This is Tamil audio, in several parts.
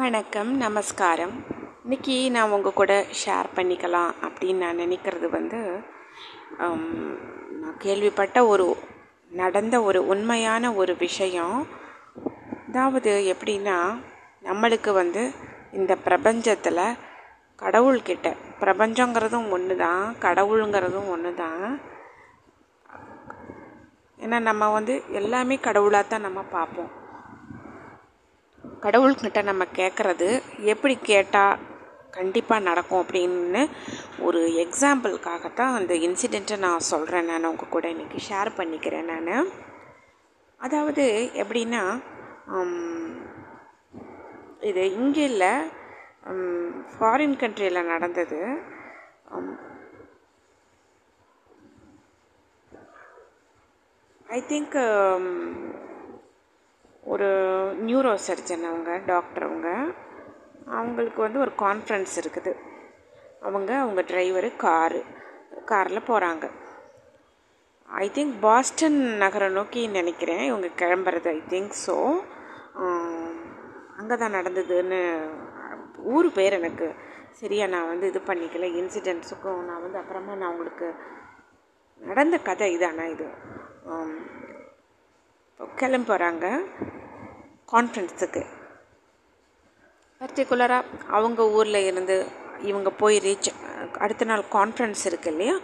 வணக்கம், நமஸ்காரம். இன்றைக்கி நான் உங்கள் கூட ஷேர் பண்ணிக்கலாம் அப்படின்னு நான் நினைக்கிறது நான் கேள்விப்பட்ட நடந்த ஒரு உண்மையான ஒரு விஷயம். அதாவது எப்படின்னா, நம்மளுக்கு இந்த பிரபஞ்சத்தில் கடவுள்கிட்ட, பிரபஞ்சங்கிறதும் ஒன்று தான், கடவுளுங்கிறதும் ஒன்று தான். ஏன்னா நம்ம எல்லாமே கடவுளாக தான் நம்ம பார்ப்போம். கடவுள்கிட்ட நம்ம கேட்குறது எப்படி கேட்டால் கண்டிப்பாக நடக்கும் அப்படின்னு ஒரு எக்ஸாம்பிளுக்காகத்தான் அந்த இன்சிடெண்ட்டை நான் சொல்கிறேன். நான் உங்கள் கூட இன்றைக்கி ஷேர் பண்ணிக்கிறேன். நான் அதாவது எப்படின்னா, இது இங்கே இல்லை, ஃபாரின் கண்ட்ரியில் நடந்தது. ஐ திங்க் ஒரு நியூரோ சர்ஜன், அவங்க டாக்டர், அவங்களுக்கு ஒரு கான்ஃபரன்ஸ் இருக்குது. அவங்க டிரைவரு காரில் போகிறாங்க. ஐ திங்க் பாஸ்டன் நகரம் நோக்கி நினைக்கிறேன் இவங்க கிளம்புறது. ஐ திங்க் ஸோ அங்கே தான் நடந்ததுன்னு ஊர் பேர் எனக்கு சரியாக நான் இது பண்ணிக்கல. இன்சிடெண்ட்ஸுக்கும் நான் அப்புறமா நான் உங்களுக்கு நடந்த கதை இதானா, இது கிளம்பி போகிறாங்க கான்ஃபரன்ஸுக்கு. பர்டிகுலராக அவங்க ஊரில் இருந்து இவங்க போய் ரீச், அடுத்த நாள் கான்ஃபரன்ஸ் இருக்குது இல்லையா,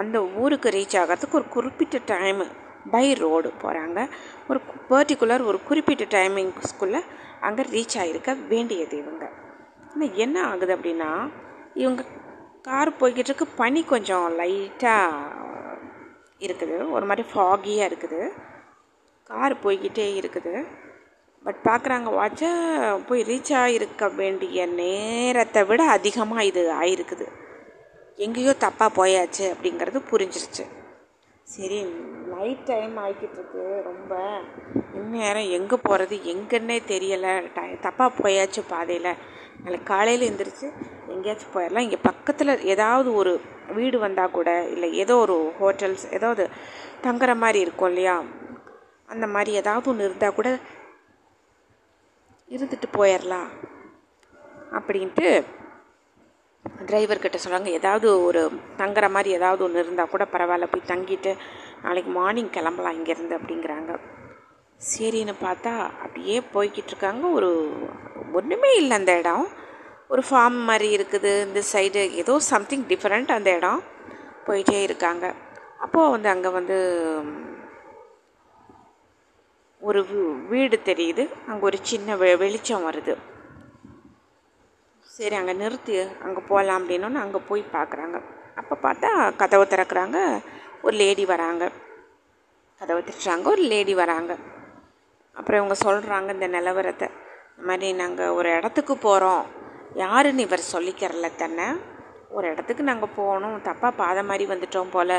அந்த ஊருக்கு ரீச் ஆகிறதுக்கு ஒரு குறிப்பிட்ட டைமு பை ரோடு போகிறாங்க. ஒரு பர்டிகுலர் ஒரு குறிப்பிட்ட டைமிங்ஸ்குள்ளே அங்கே ரீச் ஆகிருக்க வேண்டியது இவங்க. ஆனால் என்ன ஆகுது அப்படின்னா, இவங்க கார் போய்கிட்டிருக்கு, பனி கொஞ்சம் லைட்டாக இருக்குது, ஒரு மாதிரி ஃபாகியாக இருக்குது, கார் போய்கிட்டே இருக்குது. பட் பார்க்குறாங்க வாட்சை, போய் ரீச் ஆகிருக்க வேண்டிய நேரத்தை விட அதிகமாக இது ஆகிருக்குது, எங்கேயோ தப்பாக போயாச்சு அப்படிங்கிறது புரிஞ்சிருச்சு. சரி, நைட் டைம் ஆகிக்கிட்டுருக்கு, ரொம்ப இந்நேரம் எங்கே போகிறது எங்கன்னே தெரியலை, தப்பாக போயாச்சு பாதையில், நாளைக்கு காலையில் எழுந்திரிச்சு எங்கேயாச்சும் போயிடலாம், இங்கே பக்கத்தில் ஏதாவது ஒரு வீடு வந்தால் கூட, இல்லை ஏதோ ஒரு ஹோட்டல்ஸ் ஏதாவது தங்குற மாதிரி இருக்கும் இல்லையா, அந்த மாதிரி ஏதாவது ஒன்று இருந்தால் கூட இருந்துட்டு போயிடலாம் அப்படின்ட்டு டிரைவர்கிட்ட சொல்கிறாங்க. ஏதாவது ஒரு தங்குற மாதிரி ஏதாவது ஒன்று இருந்தால் கூட பரவாயில்ல, போய் தங்கிட்டு நாளைக்கு மார்னிங் கிளம்பலாம் இங்கேருந்து அப்படிங்கிறாங்க. சரின்னு பார்த்தா அப்படியே போய்கிட்டு இருக்காங்க. ஒரு ஒன்றுமே இல்லை அந்த இடம், ஒரு ஃபார்ம் மாதிரி இருக்குது, இந்த சைடு ஏதோ சம்திங் டிஃப்ரெண்ட் அந்த இடம். போயிட்டே இருக்காங்க. அப்போது அங்கே ஒரு வீடு தெரியுது, அங்கே ஒரு சின்ன வெளிச்சம் வருது. சரி, அங்கே நிறுத்தி அங்கே போகலாம் அப்படின்னோன்னு அங்கே போய் பார்க்குறாங்க. அப்போ பார்த்தா கதவை திறக்கிறாங்க, ஒரு லேடி வராங்க. கதவை திட்டுறாங்க, ஒரு லேடி வராங்க. அப்புறம் இவங்க சொல்கிறாங்க இந்த நிலவரத்தை, இந்த மாதிரி நாங்கள் ஒரு இடத்துக்கு போகிறோம், யாருன்னு இவர் சொல்லிக்கிறல தானே, ஒரு இடத்துக்கு நாங்கள் போகணும், தப்பாக பாதை மாதிரி வந்துட்டோம் போல்,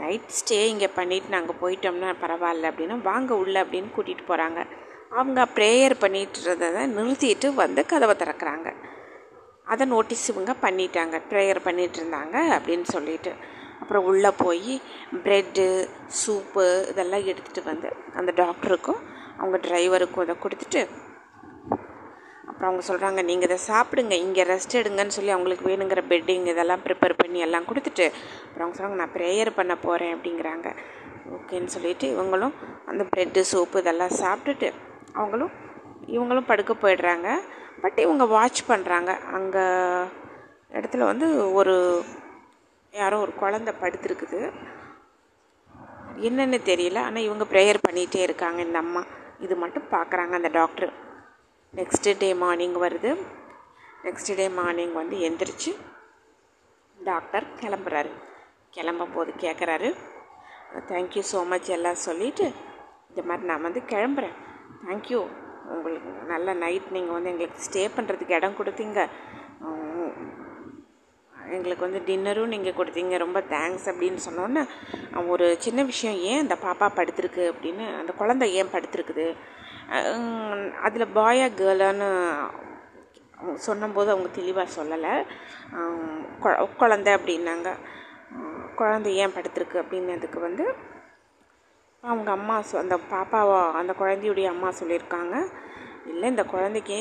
நைட் ஸ்டே இங்கே பண்ணிவிட்டு நாங்கள் போயிட்டோம்னா பரவாயில்ல அப்படின்னா வாங்க உள்ள அப்படின்னு கூட்டிகிட்டு போகிறாங்க. அவங்க ப்ரேயர் பண்ணிட்டுருந்ததை நிறுத்திட்டு கதவை திறக்கிறாங்க. அதை நோட்டீஸ் இவங்க பண்ணிட்டாங்க, ப்ரேயர் பண்ணிகிட்டு இருந்தாங்க அப்படின்னு சொல்லிட்டு. அப்புறம் உள்ளே போய் ப்ரெட்டு, சூப்பு இதெல்லாம் எடுத்துகிட்டு அந்த டாக்டருக்கும் அவங்க டிரைவருக்கும் அதை கொடுத்துட்டு, அப்புறம் அவங்க சொல்கிறாங்க நீங்கள் இதை சாப்பிடுங்க, இங்கே ரெஸ்ட் எடுங்கன்னு சொல்லி அவங்களுக்கு வேணுங்கிற பெட்டிங் இதெல்லாம் ப்ரிப்பேர் பண்ணி எல்லாம் கொடுத்துட்டு, அப்புறம் அவங்க சொல்கிறாங்க நான் ப்ரேயர் பண்ண போகிறேன் அப்படிங்கிறாங்க. ஓகேன்னு சொல்லிவிட்டு இவங்களும் அந்த ப்ரெட்டு, சோப்பு இதெல்லாம் சாப்பிட்டுட்டு இவங்களும் படுக்க போயிடுறாங்க. பட் இவங்க வாட்ச் பண்ணுறாங்க, அங்கே இடத்துல ஒரு யாரோ ஒரு குழந்த படுத்துருக்குது, என்னென்னு தெரியல. ஆனால் இவங்க ப்ரேயர் பண்ணிகிட்டே இருக்காங்க, இந்த அம்மா இது மட்டும் பார்க்குறாங்க அந்த டாக்டர். நெக்ஸ்ட் டே மார்னிங் எந்திரிச்சு டாக்டர் கிளம்புறாரு. கிளம்பும்போது கேட்குறாரு, தேங்க்யூ ஸோ மச் எல்லாம் சொல்லிவிட்டு, இந்த மாதிரி நான் கிளம்புறேன், தேங்க்யூ, உங்களுக்கு நல்ல நைட், நீங்கள் எங்களுக்கு ஸ்டே பண்ணுறதுக்கு இடம் கொடுத்தீங்க, எங்களுக்கு டின்னரும் நீங்கள் கொடுத்தீங்க, ரொம்ப தேங்க்ஸ் அப்படின்னு சொன்னோன்னே, ஒரு சின்ன விஷயம், ஏன் அந்த பாப்பா படுத்துருக்கு அப்படின்னு, அந்த குழந்தை ஏன் படுத்துருக்குது, அதில் பாயா கேர்ளான்னு சொன்னபோது அவங்க தெளிவாக சொல்லலை, குழந்தை அப்படின்னாங்க, குழந்தை ஏன் படுத்துருக்கு அப்படின்னதுக்கு அவங்க அம்மா, அந்த பாப்பாவை, அந்த குழந்தையுடைய அம்மா சொல்லியிருக்காங்க, இல்லை இந்த குழந்தைக்கு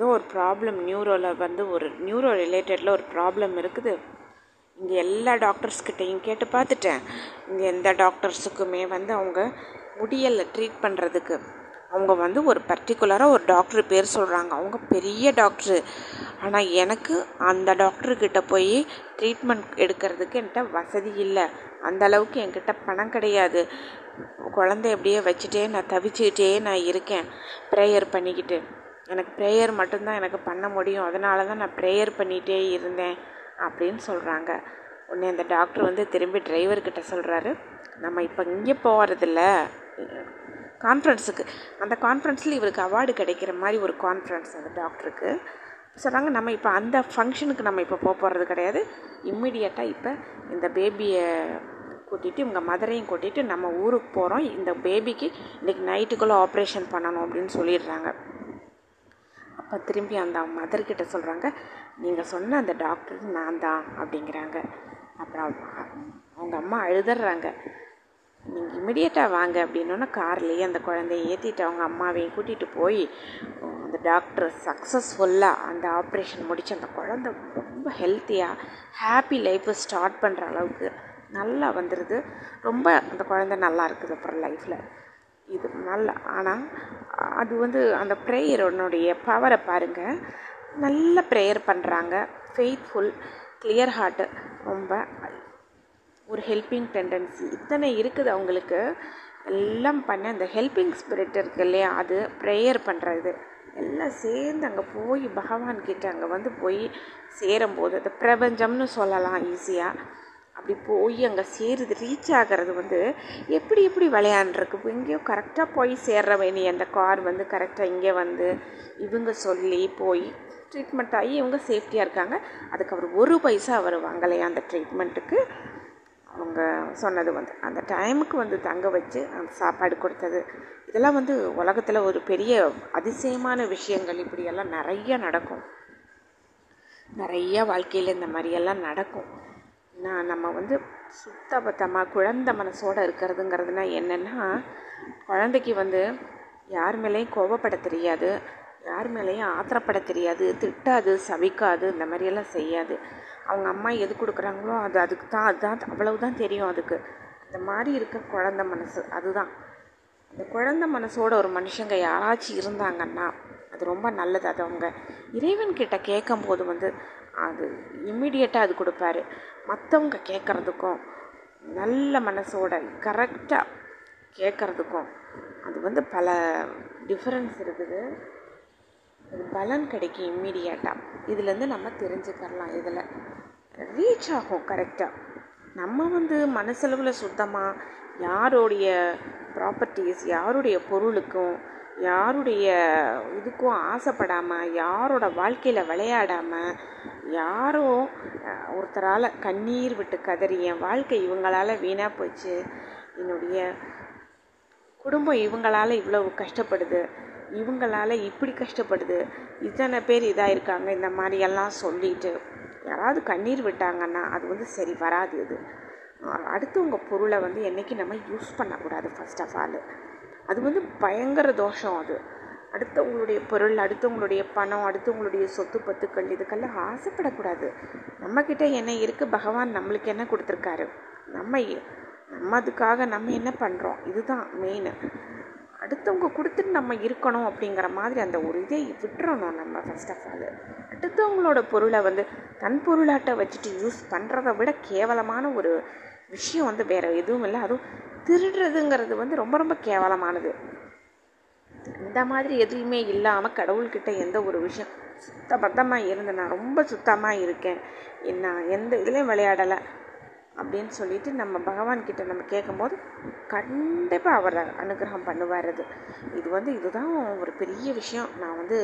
ஏதோ ஒரு ப்ராப்ளம் நியூரோவில் வந்து ஒரு நியூரோ ரிலேட்டடில் ஒரு ப்ராப்ளம் இருக்குது. இங்கே எல்லா டாக்டர்ஸ்கிட்டையும் கேட்டு பார்த்துட்டேன். இங்கே எந்த டாக்டர்ஸுக்குமே வந்து அவங்க முடியலை ட்ரீட் பண்ணுறதுக்கு. அவங்க வந்து ஒரு பர்டிகுலராக ஒரு டாக்டர் பேர் சொல்கிறாங்க, அவங்க பெரிய டாக்டரு. ஆனால் எனக்கு அந்த டாக்டர்கிட்ட போய் ட்ரீட்மெண்ட் எடுக்கிறதுக்கு என்கிட்ட வசதி இல்லை, அந்த அளவுக்கு என்கிட்ட பணம் கிடையாது. குழந்தை அப்படியே வச்சுட்டே நான் தவிச்சுக்கிட்டே நான் இருக்கேன், ப்ரேயர் பண்ணிக்கிட்டு. எனக்கு ப்ரேயர் மட்டும்தான் எனக்கு பண்ண முடியும், அதனால தான் நான் ப்ரேயர் பண்ணிகிட்டே இருந்தேன் அப்படின்னு சொல்கிறாங்க. உடனே அந்த டாக்டர் வந்து திரும்பி டிரைவர்கிட்ட சொல்கிறாரு, நம்ம இப்போ இங்கே போகிறதில்ல கான்ஃபரன்ஸுக்கு, அந்த கான்ஃபரன்ஸில் இவருக்கு அவார்டு கிடைக்கிற மாதிரி ஒரு கான்ஃபரன்ஸ் அந்த டாக்டருக்கு சொல்கிறாங்க. நம்ம இப்போ அந்த ஃபங்க்ஷனுக்கு நம்ம இப்போ போக போகிறது கிடையாது. இம்மிடியட்டாக இப்போ இந்த பேபியை கூட்டிகிட்டு இவங்க மதரையும் கூட்டிகிட்டு நம்ம ஊருக்கு போகிறோம். இந்த பேபிக்கு இன்றைக்கி நைட்டுக்குள்ளே ஆப்ரேஷன் பண்ணணும் அப்படின்னு சொல்லிடுறாங்க. அப்போ திரும்பி அந்த மதர்கிட்ட சொல்கிறாங்க, நீங்கள் சொன்ன அந்த டாக்டர் நான் தான் அப்படிங்கிறாங்க. அப்புறம் அவங்க அம்மா அழுதுறாங்க. நீங்கள் இமிடியேட்டாக வாங்க அப்படின்னோன்னா கார்லேயே அந்த குழந்தையை ஏற்றிட்டு அவங்க அம்மாவையும் கூட்டிகிட்டு போய் அந்த டாக்டர் சக்ஸஸ்ஃபுல்லாக அந்த ஆப்ரேஷன் முடித்து அந்த குழந்தை ரொம்ப ஹெல்த்தியாக ஹாப்பி லைஃப்பை ஸ்டார்ட் பண்ணுற அளவுக்கு நல்லா வந்துடுது. ரொம்ப அந்த குழந்தை நல்லா இருக்குது அப்புறம் லைஃப்பில் இது நல்லா. ஆனால் அது வந்து அந்த ப்ரேயரோடைய பவரை பாருங்கள். நல்ல ப்ரேயர் பண்ணுறாங்க, ஃபெய்த்ஃபுல், கிளியர் ஹார்ட்டு, ரொம்ப ஒரு ஹெல்பிங் டெண்டன்சி இத்தனை இருக்குது அவங்களுக்கு. எல்லாம் பண்ண அந்த ஹெல்பிங் ஸ்பிரிட் இருக்குது இல்லையா, அது ப்ரேயர் பண்ணுறது எல்லாம் சேர்ந்து அங்கே போய் பகவான்கிட்ட அங்கே வந்து போய் சேரும்போது அது பிரபஞ்சம்னு சொல்லலாம் ஈஸியாக. அப்படி போய் அங்கே சேருது, ரீச் ஆகிறது வந்து எப்படி எப்படி விளையாண்டுருக்கு. இப்போ இங்கேயும் கரெக்டாக போய் சேர்ற வேணி அந்த கார் வந்து கரெக்டாக இங்கே வந்து இவங்க சொல்லி போய் ட்ரீட்மெண்ட் ஆகி இவங்க சேஃப்டியாக இருக்காங்க. அதுக்கு அவர் ஒரு பைசா அவர் வாங்கலையா அந்த ட்ரீட்மெண்ட்டுக்கு. அவங்க சொன்னது வந்து அந்த டைமுக்கு வந்து தங்க வச்சு அந்த சாப்பாடு கொடுத்தது. இதெல்லாம் வந்து உலகத்தில் ஒரு பெரிய அதிசயமான விஷயங்கள். இப்படியெல்லாம் நிறைய நடக்கும், நிறையா வாழ்க்கையில் இந்த மாதிரியெல்லாம் நடக்கும். நம்ம வந்து சுத்தபத்தமாக குழந்தை மனசோடு இருக்கிறதுங்கிறதுனா என்னென்னா, குழந்தைக்கு வந்து யார் மேலேயும் கோபப்பட தெரியாது, யார் மேலேயும் ஆத்திரப்பட தெரியாது, திட்டாது, சவிக்காது, இந்த மாதிரியெல்லாம் செய்யாது. அவங்க அம்மா எது கொடுக்குறாங்களோ அது அதுக்கு தான், அதுதான் அவ்வளவுதான் தெரியும் அதுக்கு. இந்த மாதிரி இருக்க குழந்தை மனசு, அதுதான் அந்த குழந்தை மனசோட ஒரு மனுஷங்க யாராச்சும் இருந்தாங்கன்னா அது ரொம்ப நல்லது. அது அவங்க இறைவன்கிட்ட கேட்கும்போது வந்து அது இம்மிடியட்டாக அது கொடுப்பாரு. மற்றவங்க கேட்குறதுக்கும் நல்ல மனசோட கரெக்டாக கேட்குறதுக்கும் அது வந்து பல டிஃப்ரென்ஸ் இருக்குது. அது பலன் கிடைக்கும் இம்மிடியேட்டாக. இதுலேருந்து நம்ம தெரிஞ்சுக்கலாம், இதில் ரீச் ஆகும் கரெக்டாக. நம்ம வந்து மனசளவில் சுத்தமாக யாருடைய ப்ராப்பர்ட்டிஸ், யாருடைய பொருளுக்கும், யாருடைய இதுக்கும் ஆசைப்படாமல், யாரோட வாழ்க்கையில் விளையாடாமல், யாரோ ஒருத்தரால் கண்ணீர் விட்டு கதறி என் வாழ்க்கை இவங்களால் வீணாக போச்சு, என்னுடைய குடும்பம் இவங்களால் இவ்வளோ கஷ்டப்படுது, இவங்களால் இப்படி கஷ்டப்படுது, இத்தனை பேர் இதாக இருக்காங்க, இந்த மாதிரியெல்லாம் சொல்லிட்டு யாராவது கண்ணீர் விட்டாங்கன்னா அது வந்து சரி வராது. இது அடுத்தவங்க பொருளை வந்து என்றைக்கு நம்ம யூஸ் பண்ணக்கூடாது. ஃபர்ஸ்ட் ஆஃப் ஆல் அது வந்து பயங்கர தோஷம். அது அடுத்தவங்களுடைய பொருள், அடுத்தவங்களுடைய பணம், அடுத்தவங்களுடைய சொத்து பத்துக்கள், இதுக்கெல்லாம் ஆசைப்படக்கூடாது. நம்மக்கிட்ட என்ன இருக்குது, பகவான் நம்மளுக்கு என்ன கொடுத்துருக்காரு, நம்ம அதுக்காக நம்ம என்ன பண்ணுறோம், இதுதான் மெயின். அடுத்தவங்க கொடுத்துட்டு நம்ம இருக்கணும் அப்படிங்கிற மாதிரி அந்த ஒரு இதை விட்டுறணும் நம்ம. ஃபர்ஸ்ட் ஆஃப் ஆல் அடுத்தவங்களோட பொருளை வந்து தன் பொருளாட்ட வச்சுட்டு யூஸ் பண்ணுறதை விட கேவலமான ஒரு விஷயம் வந்து வேறு எதுவும் இல்லை. அதுவும் திருடுறதுங்கிறது வந்து ரொம்ப ரொம்ப கேவலமானது. இந்த மாதிரி எதுவுமே இல்லாமல் கடவுள்கிட்ட எந்த ஒரு விஷயம் சுத்தபத்தமாக இருந்து நான் ரொம்ப சுத்தமாக இருக்கேன், நான் எந்த இதுலேயும் விளையாடலை அப்படின்னு சொல்லிட்டு நம்ம பகவான்கிட்ட நம்ம கேட்கும்போது கண்டிப்பாக அவர் அனுகிரகம் பண்ணுவார். இது வந்து இதுதான் ஒரு பெரிய விஷயம். நான் வந்து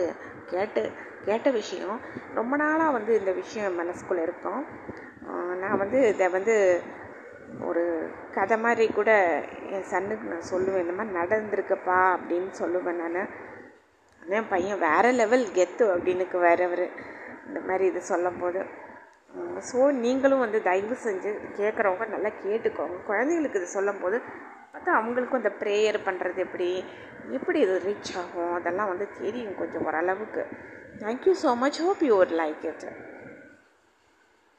கேட்ட விஷயம். ரொம்ப நாளாக வந்து இந்த விஷயம் மனசுக்குள்ளே இருக்கும். நான் வந்து இதை வந்து ஒரு கதை மாதிரி கூட என் சன்னுக்கு நான் சொல்லுவேன், இந்த மாதிரி நடந்திருக்கப்பா அப்படின்னு சொல்லுவேன் நான். என் பையன் வேறு லெவல் கெத்து அப்படின்னுக்கு வேறவர் இந்த மாதிரி இது சொல்லும் போது. ஸோ நீங்களும் வந்து தயவு செஞ்சு கேட்குறவங்க நல்லா கேட்டுக்கோங்க. குழந்தைங்களுக்கு இது சொல்லும் போது பார்த்தா அவங்களுக்கும் அந்த ப்ரேயர் பண்ணுறது எப்படி எப்படி இது ரீச் ஆகும் அதெல்லாம் வந்து தெரியும் கொஞ்சம் ஓரளவுக்கு. Thank you so much, hope you would like it.